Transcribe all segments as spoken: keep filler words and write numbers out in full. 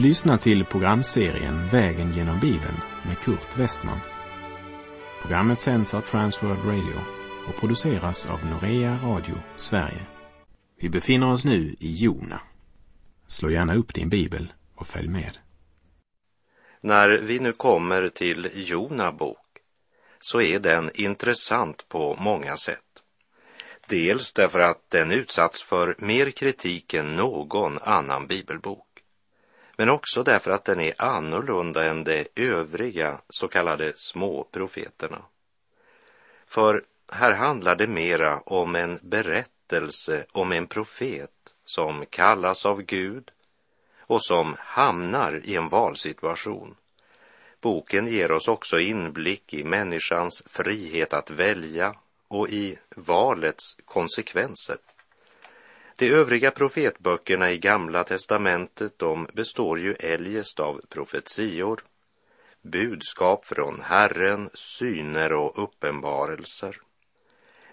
Du lyssnar till programserien Vägen genom Bibeln med Kurt Westman. Programmet sänds av Transworld Radio och produceras av Norea Radio Sverige. Vi befinner oss nu i Jona. Slå gärna upp din bibel och följ med. När vi nu kommer till Jona bok så är den intressant på många sätt. Dels därför att den utsatts för mer kritik än någon annan bibelbok, men också därför att den är annorlunda än de övriga så kallade småprofeterna. För här handlar det mera om en berättelse om en profet som kallas av Gud och som hamnar i en valsituation. Boken ger oss också inblick i människans frihet att välja och i valets konsekvenser. De övriga profetböckerna i Gamla testamentet, de består ju eljest av profetior, budskap från Herren, syner och uppenbarelser,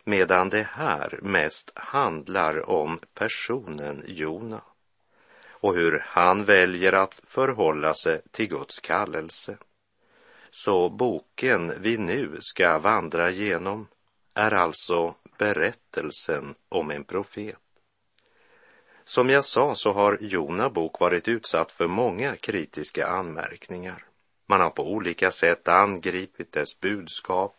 medan det här mest handlar om personen Jona och hur han väljer att förhålla sig till Guds kallelse. Så boken vi nu ska vandra genom är alltså berättelsen om en profet. Som jag sa så har Jona bok varit utsatt för många kritiska anmärkningar. Man har på olika sätt angripit dess budskap.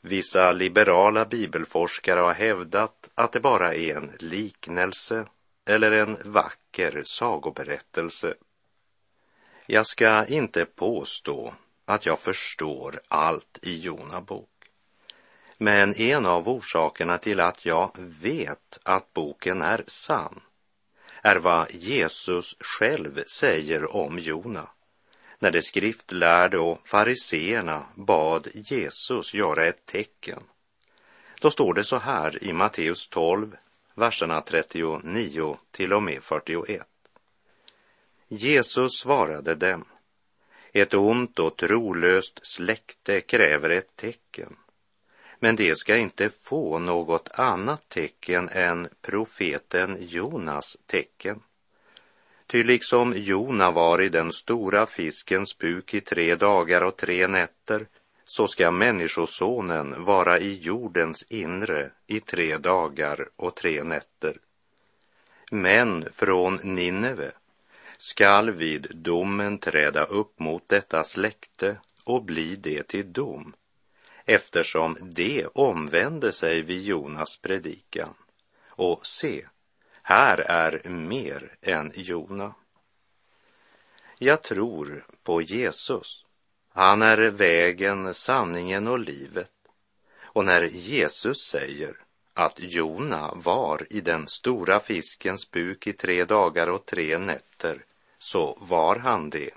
Vissa liberala bibelforskare har hävdat att det bara är en liknelse eller en vacker sagoberättelse. Jag ska inte påstå att jag förstår allt i Jona bok. Men en av orsakerna till att jag vet att boken är sann är vad Jesus själv säger om Jona, när de skriftlärde och fariseerna bad Jesus göra ett tecken. Då står det så här i Matteus tolv, verserna trettionio till och med fyrtioett. Jesus svarade dem, ett ont och trolöst släkte kräver ett tecken. Men det ska inte få något annat tecken än profeten Jonas tecken. Ty liksom Jona var i den stora fiskens buk i tre dagar och tre nätter, så ska människosonen vara i jordens inre i tre dagar och tre nätter. Men från Nineve skall vid domen träda upp mot detta släkte och bli det till dom, eftersom det omvände sig vid Jonas predikan. Och se, här är mer än Jona. Jag tror på Jesus. Han är vägen, sanningen och livet. Och när Jesus säger att Jona var i den stora fiskens buk i tre dagar och tre nätter, så var han det.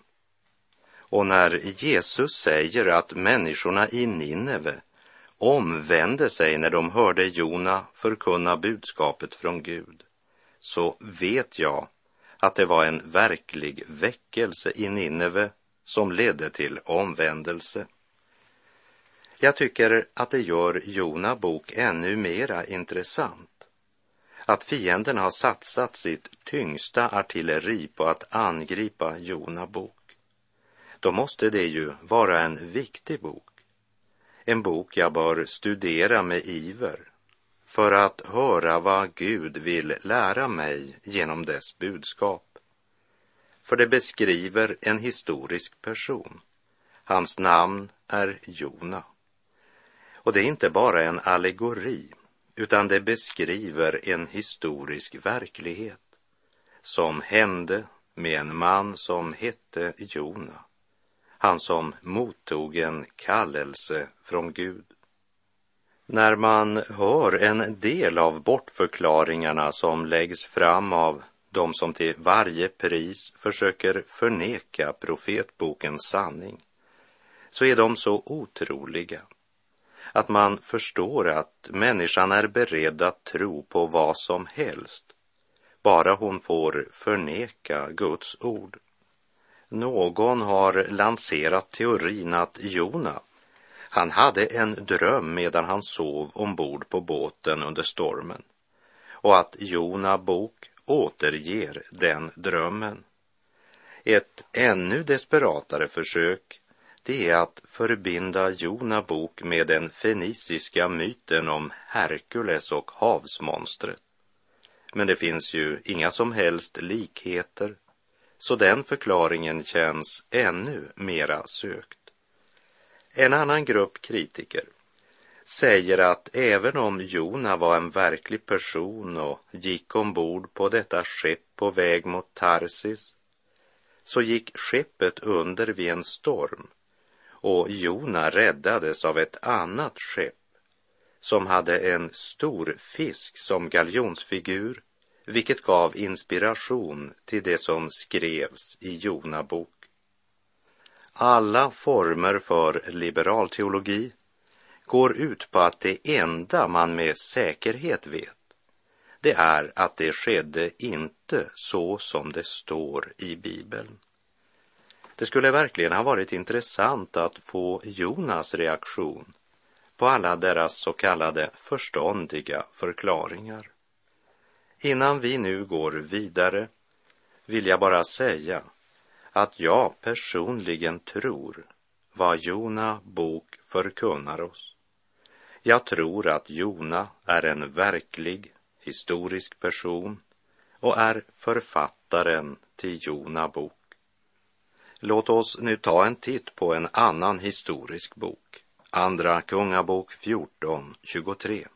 Och när Jesus säger att människorna i Nineve omvände sig när de hörde Jona förkunna budskapet från Gud, så vet jag att det var en verklig väckelse i Nineve som ledde till omvändelse. Jag tycker att det gör Jona bok ännu mera intressant att fienden har satsat sitt tyngsta artilleri på att angripa Jona bok. Då måste det ju vara en viktig bok. En bok jag bör studera med iver för att höra vad Gud vill lära mig genom dess budskap. För det beskriver en historisk person. Hans namn är Jona. Och det är inte bara en allegori, utan det beskriver en historisk verklighet som hände med en man som hette Jona. Han som mottog en kallelse från Gud. När man hör en del av bortförklaringarna som läggs fram av de som till varje pris försöker förneka profetbokens sanning, så är de så otroliga att man förstår att människan är beredd att tro på vad som helst, bara hon får förneka Guds ord. Någon har lanserat teorin att Jona, han hade en dröm medan han sov ombord på båten under stormen, och att Jona bok återger den drömmen. Ett ännu desperatare försök, det är att förbinda Jona bok med den feniciska myten om Herkules och havsmonstret. Men det finns ju inga som helst likheter, så den förklaringen känns ännu mera sökt. En annan grupp kritiker säger att även om Jona var en verklig person och gick ombord på detta skepp på väg mot Tarsis, så gick skeppet under vid en storm och Jona räddades av ett annat skepp som hade en stor fisk som galjonsfigur, vilket gav inspiration till det som skrevs i Jona bok. Alla former för liberal teologi går ut på att det enda man med säkerhet vet, det är att det skedde inte så som det står i Bibeln. Det skulle verkligen ha varit intressant att få Jonas reaktion på alla deras så kallade förståndiga förklaringar. Innan vi nu går vidare vill jag bara säga att jag personligen tror vad Jona bok förkunnar oss. Jag tror att Jona är en verklig historisk person och är författaren till Jona bok. Låt oss nu ta en titt på en annan historisk bok, Andra Kungabok fjorton tjugotre.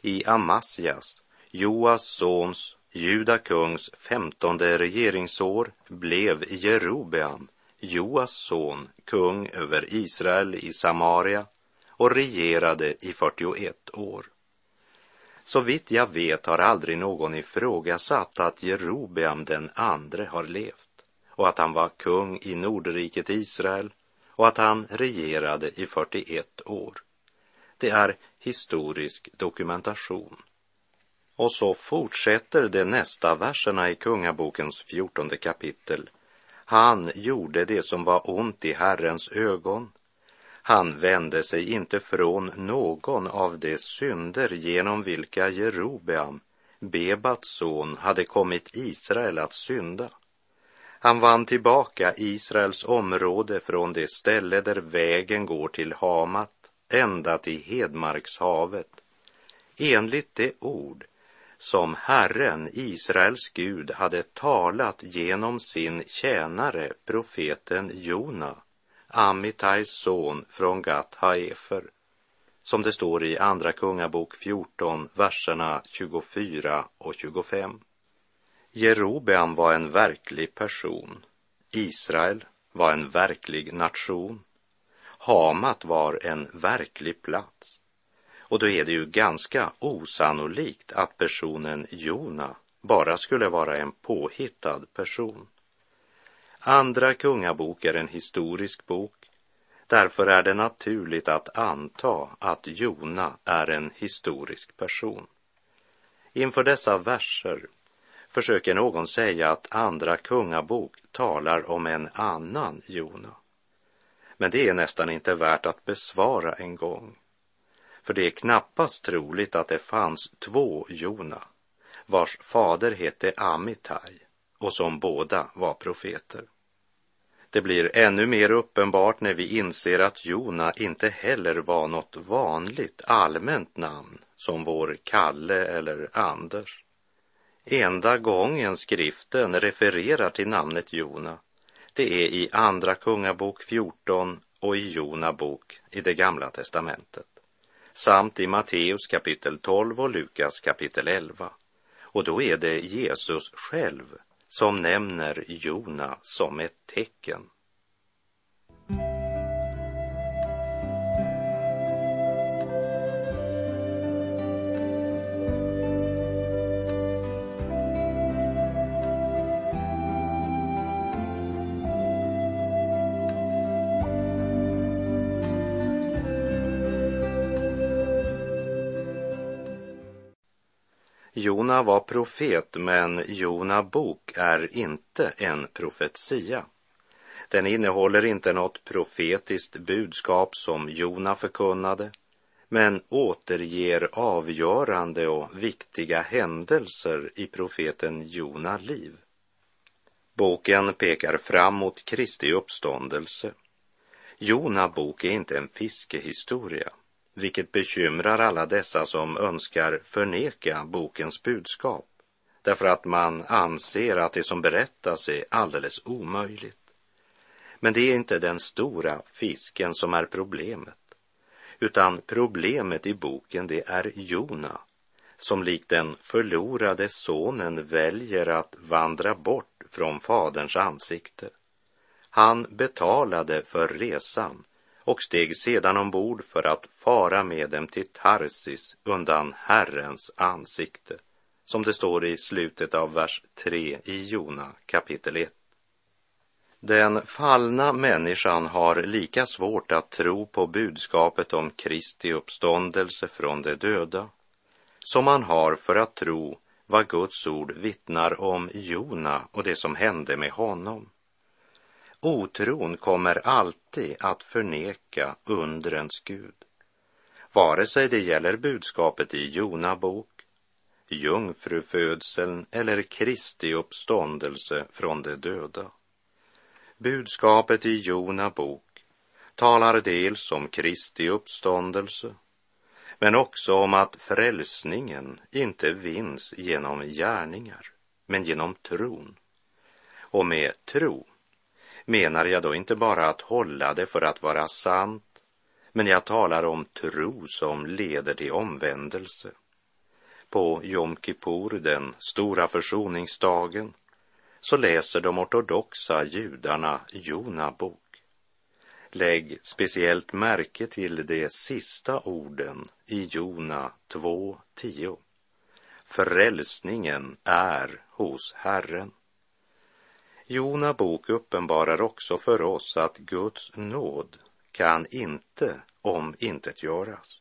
I Amasjas, Joas sons, Juda kungs femtonde regeringsår blev Jerobeam, Joas son, kung över Israel i Samaria och regerade i fyrtioett år. Så vitt jag vet har aldrig någon ifrågasatt att Jerobeam den andre har levt och att han var kung i nordriket Israel och att han regerade i fyrtioett år. Det är historisk dokumentation. Och så fortsätter de nästa verserna i Kungabokens fjortonde kapitel. Han gjorde det som var ont i Herrens ögon. Han vände sig inte från någon av de synder genom vilka Jerobeam, Nebats son, hade kommit Israel att synda. Han vann tillbaka Israels område från det ställe där vägen går till Hamat, ända till Hedmarkshavet, enligt det ord som Herren, Israels Gud, hade talat genom sin tjänare, profeten Jona, Amittais son från Gat Haefer, som det står i Andra Kungabok fjorton, verserna tjugofyra och tjugofem. Jerobeam var en verklig person. Israel var en verklig nation. Hamat var en verklig plats. Och då är det ju ganska osannolikt att personen Jona bara skulle vara en påhittad person. Andra Kungabok är en historisk bok. Därför är det naturligt att anta att Jona är en historisk person. Inför dessa verser försöker någon säga att Andra Kungabok talar om en annan Jona. Men det är nästan inte värt att besvara en gång. För det är knappast troligt att det fanns två Jona, vars fader hette Amittai och som båda var profeter. Det blir ännu mer uppenbart när vi inser att Jona inte heller var något vanligt allmänt namn som vår Kalle eller Anders. Enda gången skriften refererar till namnet Jona, det är i Andra Kungabok fjorton och i Jona bok i det Gamla testamentet, samt i Matteus kapitel tolv och Lukas kapitel elva. Och då är det Jesus själv som nämner Jona som ett tecken. Jona var profet, men Jona bok är inte en profetia. Den innehåller inte något profetiskt budskap som Jona förkunnade, men återger avgörande och viktiga händelser i profeten Jona liv. Boken pekar fram mot Kristi uppståndelse. Jona bok är inte en fiskehistoria, vilket bekymrar alla dessa som önskar förneka bokens budskap, därför att man anser att det som berättas är alldeles omöjligt. Men det är inte den stora fisken som är problemet, utan problemet i boken det är Jona, som likt den förlorade sonen väljer att vandra bort från faderns ansikte. Han betalade för resan och steg sedan ombord för att fara med dem till Tarsis undan Herrens ansikte, som det står i slutet av vers tre i Jona kapitel ett. Den fallna människan har lika svårt att tro på budskapet om Kristi uppståndelse från de döda som man har för att tro vad Guds ord vittnar om Jona och det som hände med honom. Otron kommer alltid att förneka undrens Gud, vare sig det gäller budskapet i Jona bok, jungfrufödseln eller Kristi uppståndelse från de döda. Budskapet i Jona bok talar dels om Kristi uppståndelse, men också om att frälsningen inte vinns genom gärningar, men genom tron. Och med tro menar jag då inte bara att hålla det för att vara sant, men jag talar om tro som leder till omvändelse. På Jom Kippur, den stora försoningsdagen, så läser de ortodoxa judarna Jona bok. Lägg speciellt märke till de sista orden i Jona två tio. Frälsningen är hos Herren. Jona bok uppenbarar också för oss att Guds nåd kan inte om intet göras.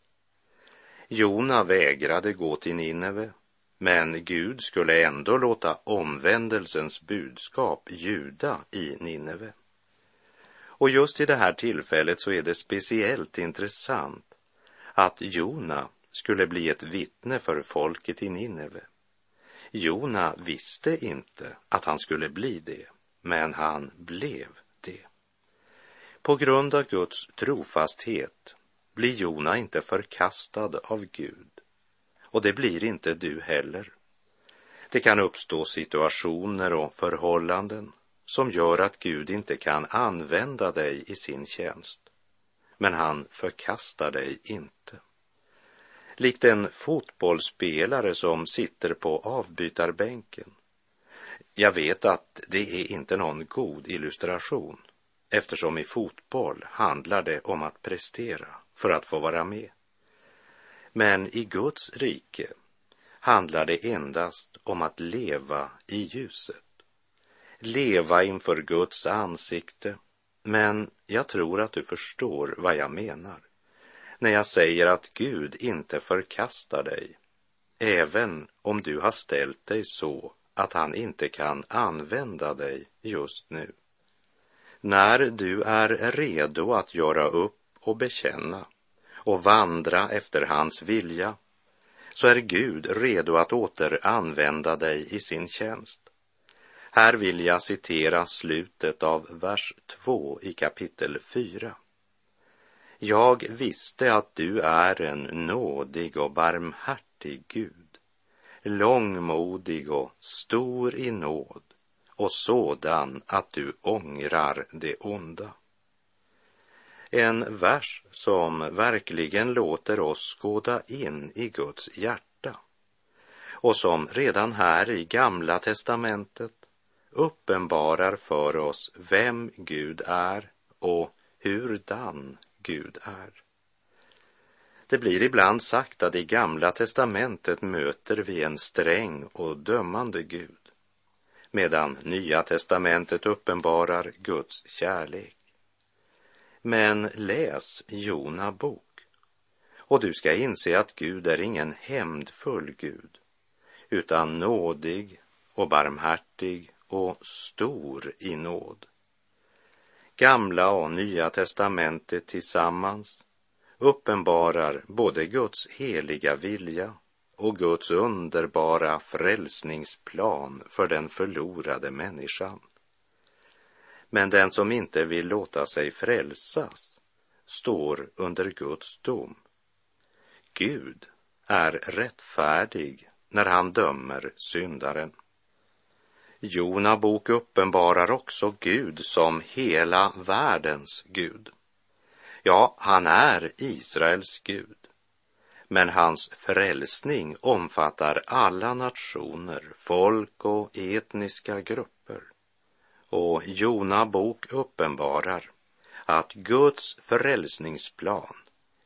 Jona vägrade gå till Nineve, men Gud skulle ändå låta omvändelsens budskap ljuda i Nineve. Och just i det här tillfället så är det speciellt intressant att Jona skulle bli ett vittne för folket i Nineve. Jona visste inte att han skulle bli det, men han blev det. På grund av Guds trofasthet blir Jona inte förkastad av Gud, och det blir inte du heller. Det kan uppstå situationer och förhållanden som gör att Gud inte kan använda dig i sin tjänst, men han förkastar dig inte. Likt en fotbollsspelare som sitter på avbytarbänken. Jag vet att det är inte någon god illustration, eftersom i fotboll handlar det om att prestera för att få vara med. Men i Guds rike handlar det endast om att leva i ljuset. Leva inför Guds ansikte, men jag tror att du förstår vad jag menar när jag säger att Gud inte förkastar dig, även om du har ställt dig så att han inte kan använda dig just nu. När du är redo att göra upp och bekänna och vandra efter hans vilja, så är Gud redo att återanvända dig i sin tjänst. Här vill jag citera slutet av vers två i kapitel fyra. Jag visste att du är en nådig och barmhärtig Gud, långmodig och stor i nåd, och sådan att du ångrar det onda. En vers som verkligen låter oss skåda in i Guds hjärta, och som redan här i Gamla testamentet uppenbarar för oss vem Gud är och hurdan Gud är. Det blir ibland sagt att i Gamla testamentet möter vi en sträng och dömande Gud, medan Nya testamentet uppenbarar Guds kärlek. Men läs Jona bok, och du ska inse att Gud är ingen hämndfull Gud, utan nådig och barmhärtig och stor i nåd. Gamla och Nya testamentet tillsammans uppenbarar både Guds heliga vilja och Guds underbara frälsningsplan för den förlorade människan, men den som inte vill låta sig frälsas står under Guds dom. Gud är rättfärdig när han dömer syndaren. Jona bok uppenbarar också Gud som hela världens Gud. Ja, han är Israels Gud, men hans frälsning omfattar alla nationer, folk och etniska grupper. Och Jona bok uppenbarar att Guds frälsningsplan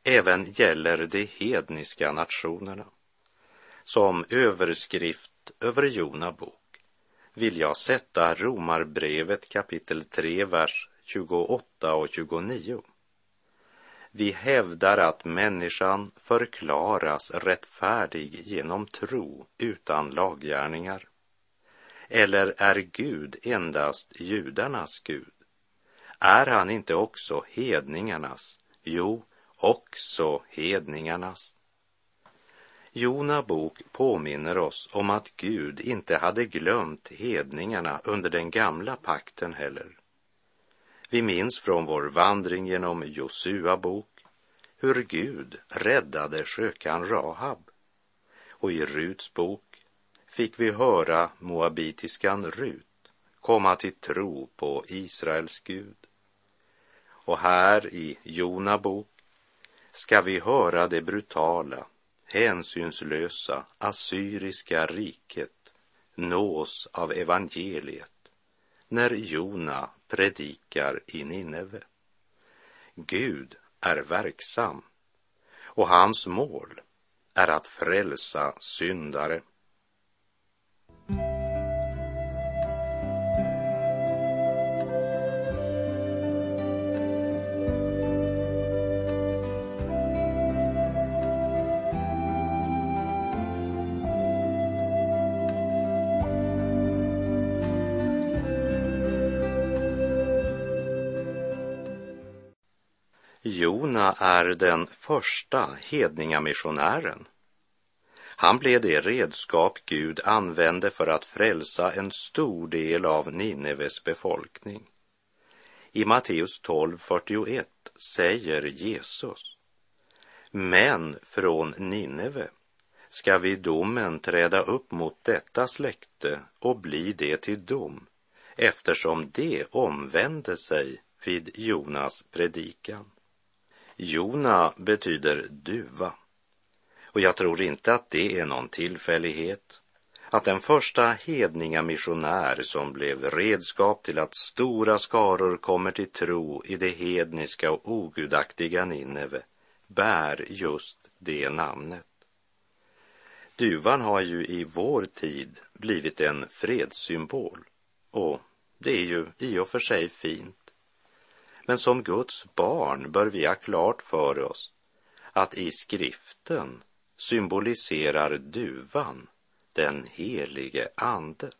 även gäller de hedniska nationerna. Som överskrift över Jona bok vill jag sätta Romarbrevet kapitel tre, vers tjugoåtta och tjugonio. Vi hävdar att människan förklaras rättfärdig genom tro utan laggärningar. Eller är Gud endast judarnas Gud? Är han inte också hedningarnas? Jo, också hedningarnas. Jona bok påminner oss om att Gud inte hade glömt hedningarna under den gamla pakten heller. Vi minns från vår vandring genom Josua bok hur Gud räddade skökan Rahab. Och i Ruts bok fick vi höra moabitiskan Rut komma till tro på Israels Gud. Och här i Jona bok ska vi höra det brutala, hänsynslösa assyriska riket nås av evangeliet när Jona predikar i Nineve. Gud är verksam, och hans mål är att frälsa syndare. Jona är den första hedningamissionären. Han blev det redskap Gud använde för att frälsa en stor del av Nineves befolkning. I Matteus tolv fyrtioett säger Jesus: "Men från Nineve ska vid domen träda upp mot detta släkte och bli det till dom, eftersom det omvände sig vid Jonas predikan." Jona betyder duva, och jag tror inte att det är någon tillfällighet att den första hedningamissionär som blev redskap till att stora skaror kommer till tro i det hedniska och ogudaktiga Nineve bär just det namnet. Duvan har ju i vår tid blivit en fredssymbol, och det är ju i och för sig fint. Men som Guds barn bör vi ha klart för oss att i skriften symboliserar duvan den helige ande.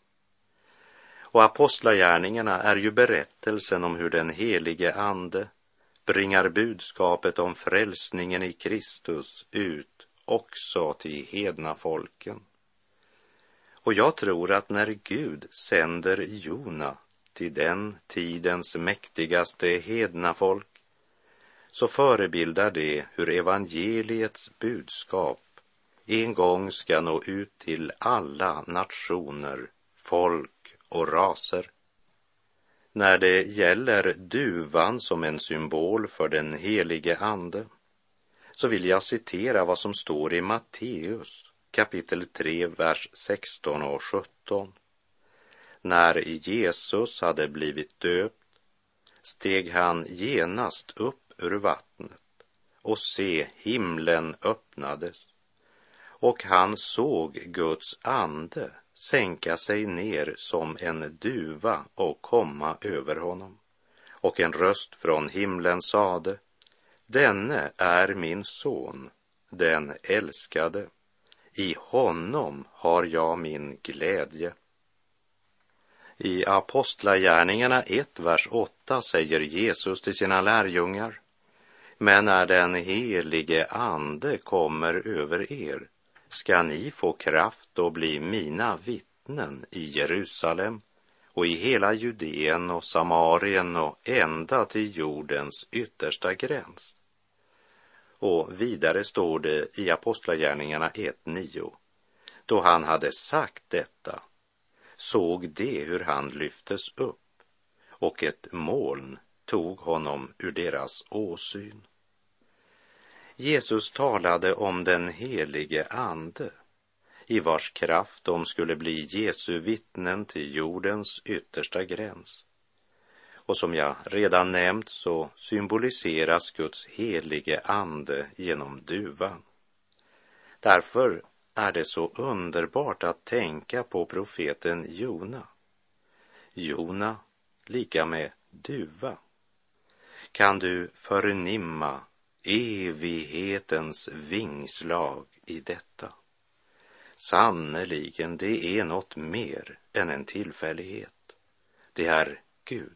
Och apostlagärningarna är ju berättelsen om hur den helige ande bringar budskapet om frälsningen i Kristus ut också till hedna folken. Och jag tror att när Gud sänder Jona till den tidens mäktigaste hedna folk, så förebildar det hur evangeliets budskap en gång ska nå ut till alla nationer, folk och raser. När det gäller duvan som en symbol för den helige ande, så vill jag citera vad som står i Matteus kapitel tre, vers sexton och sjutton. När Jesus hade blivit döpt steg han genast upp ur vattnet, och se, himlen öppnades, och han såg Guds ande sänka sig ner som en duva och komma över honom. Och en röst från himlen sade: "Denne är min son, den älskade, i honom har jag min glädje." I Apostlagärningarna ett, vers åtta säger Jesus till sina lärjungar: "Men när den helige ande kommer över er ska ni få kraft och bli mina vittnen i Jerusalem och i hela Judeen och Samarien och ända till jordens yttersta gräns. Och vidare står det i Apostlagärningarna ett nio. Då han hade sagt detta såg de hur han lyftes upp, och ett moln tog honom ur deras åsyn. Jesus talade om den helige ande, i vars kraft de skulle bli Jesu vittnen till jordens yttersta gräns. Och som jag redan nämnt så symboliseras Guds helige ande genom duvan. Därför är det så underbart att tänka på profeten Jona. Jona, lika med duva. Kan du förnimma evighetens vingslag i detta? Sannerligen, det är något mer än en tillfällighet. Det är Gud.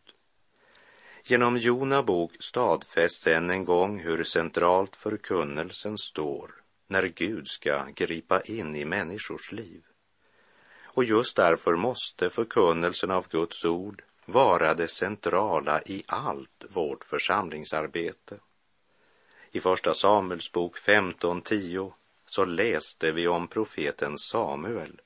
Genom Jona bok stadfästs än en gång hur centralt förkunnelsen står när Gud ska gripa in i människors liv. Och just därför måste förkunnelsen av Guds ord vara det centrala i allt vårt församlingsarbete. I första Samuels bok femton tio så läste vi om profeten Samuel.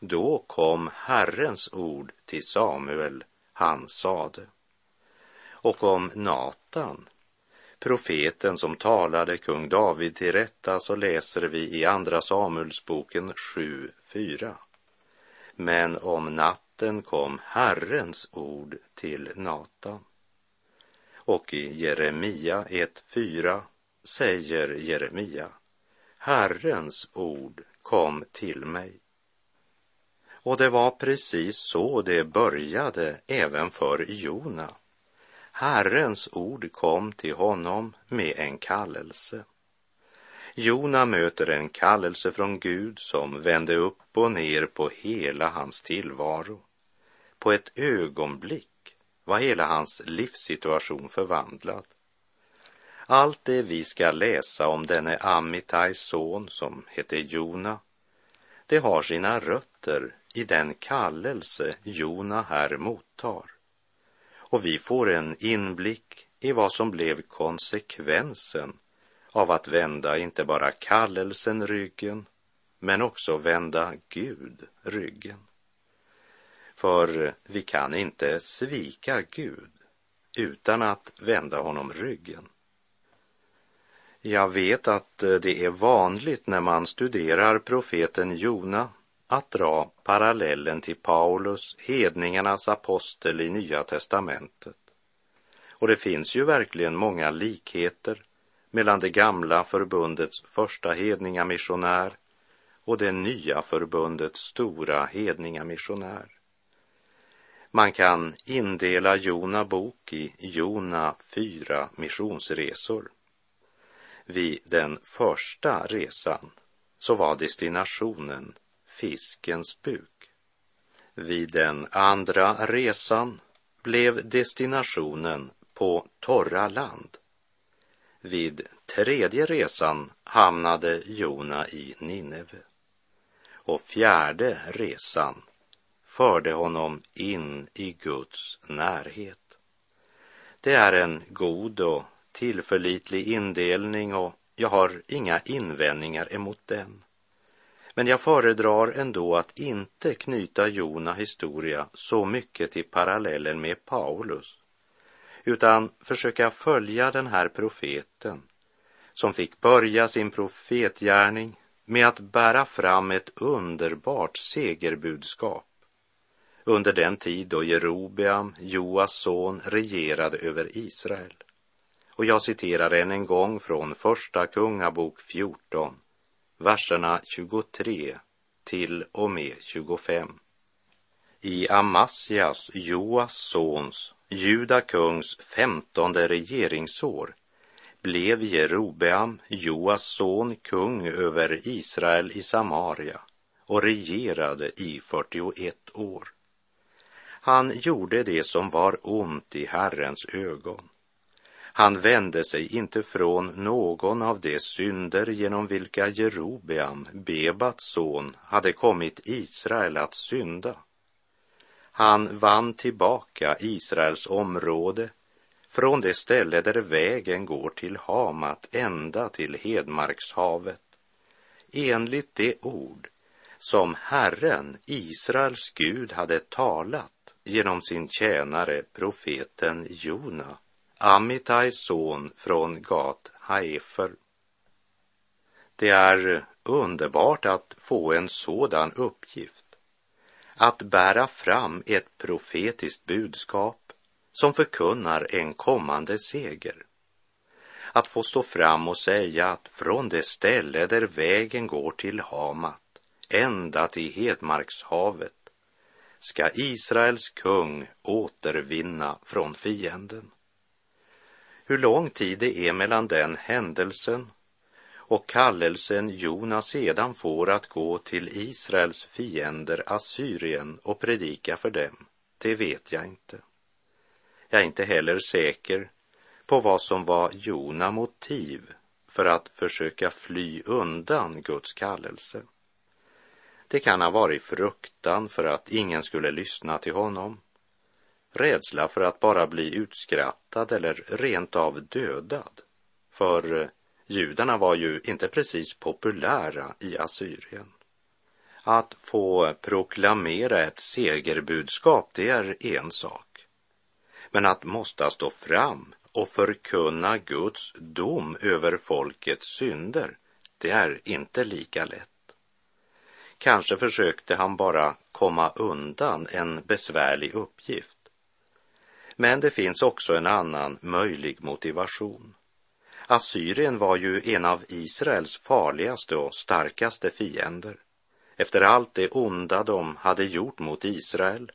Då kom Herrens ord till Samuel, han sade. Och om Natan, profeten som talade kung David till rätta, så läser vi i andra Samuelsboken sju fyra. Men om natten kom Herrens ord till Natan. Och i Jeremia ett fyra säger Jeremia, Herrens ord kom till mig. Och det var precis så det började även för Jona. Herrens ord kom till honom med en kallelse. Jona möter en kallelse från Gud som vände upp och ner på hela hans tillvaro. På ett ögonblick var hela hans livssituation förvandlad. Allt det vi ska läsa om denne Amittajs son som heter Jona, det har sina rötter i den kallelse Jona här mottar. Och vi får en inblick i vad som blev konsekvensen av att vända inte bara kallelsen ryggen, men också vända Gud ryggen. För vi kan inte svika Gud utan att vända honom ryggen. Jag vet att det är vanligt när man studerar profeten Jona att dra parallellen till Paulus, hedningarnas apostel i Nya testamentet. Och det finns ju verkligen många likheter mellan det gamla förbundets första hedningamissionär och det nya förbundets stora hedningamissionär. Man kan indela Jona bok i Jona fyra missionsresor. Vid den första resan så var destinationen fiskens buk. Vid den andra resan blev destinationen på torra land. Vid tredje resan hamnade Jona i Nineve. Och fjärde resan förde honom in i Guds närhet. Det är en god och tillförlitlig indelning och jag har inga invändningar emot den. Men jag föredrar ändå att inte knyta Jona historia så mycket till parallellen med Paulus, utan försöka följa den här profeten som fick börja sin profetgärning med att bära fram ett underbart segerbudskap under den tid då Jerobeam, Joas son, regerade över Israel. Och jag citerar än en gång från första Kungabok fjorton. Verserna tjugotre till och med tjugofem. I Amasjas, Joas sons, Judakungs femtonde regeringsår blev Jerobeam, Joas son, kung över Israel i Samaria och regerade i fyrtioett år. Han gjorde det som var ont i Herrens ögon. Han vände sig inte från någon av de synder genom vilka Jerobeam, Nebats son, hade kommit Israel att synda. Han vann tillbaka Israels område från det ställe där vägen går till Hamat ända till Hedmarkshavet, enligt det ord som Herren, Israels Gud, hade talat genom sin tjänare profeten Jona, Amittais son från Gat Hefer. Det är underbart att få en sådan uppgift, att bära fram ett profetiskt budskap som förkunnar en kommande seger. Att få stå fram och säga att från det ställe där vägen går till Hamat, ända till Hedmarkshavet, ska Israels kung återvinna från fienden. Hur lång tid det är mellan den händelsen och kallelsen Jona sedan får att gå till Israels fiender Assyrien och predika för dem, det vet jag inte. Jag är inte heller säker på vad som var Jona motiv för att försöka fly undan Guds kallelse. Det kan ha varit fruktan för att ingen skulle lyssna till honom, rädsla för att bara bli utskrattad eller rent av dödad, för judarna var ju inte precis populära i Assyrien. Att få proklamera ett segerbudskap, det är en sak. Men att måste stå fram och förkunna Guds dom över folkets synder, det är inte lika lätt. Kanske försökte han bara komma undan en besvärlig uppgift. Men det finns också en annan möjlig motivation. Assyrien var ju en av Israels farligaste och starkaste fiender. Efter allt det onda de hade gjort mot Israel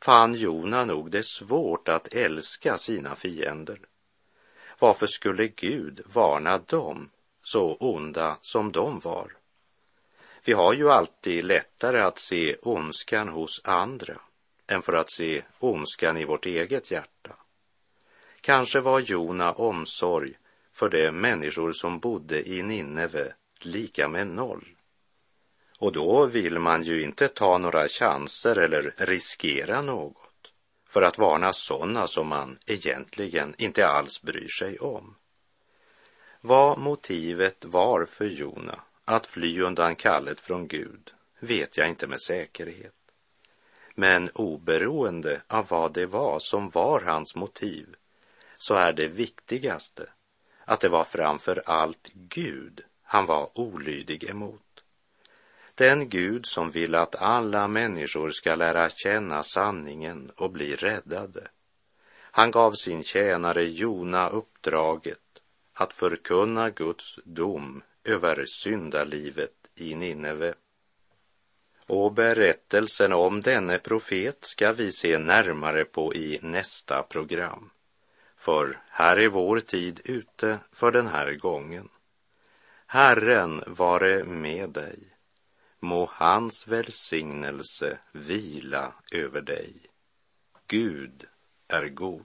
fann Jona nog det svårt att älska sina fiender. Varför skulle Gud varna dem så onda som de var? Vi har ju alltid lättare att se ondskan hos andra än för att se ondskan i vårt eget hjärta. Kanske var Jona omsorg för de människor som bodde i Nineve lika med noll. Och då vill man ju inte ta några chanser eller riskera något för att varna sådana som man egentligen inte alls bryr sig om. Vad motivet var för Jona att fly undan kallet från Gud vet jag inte med säkerhet. Men oberoende av vad det var som var hans motiv, så är det viktigaste att det var framför allt Gud han var olydig emot. Den Gud som vill att alla människor ska lära känna sanningen och bli räddade. Han gav sin tjänare Jona uppdraget att förkunna Guds dom över syndalivet i Nineve. Och berättelsen om denne profet ska vi se närmare på i nästa program. För här är vår tid ute för den här gången. Herren vare med dig. Må hans välsignelse vila över dig. Gud är god.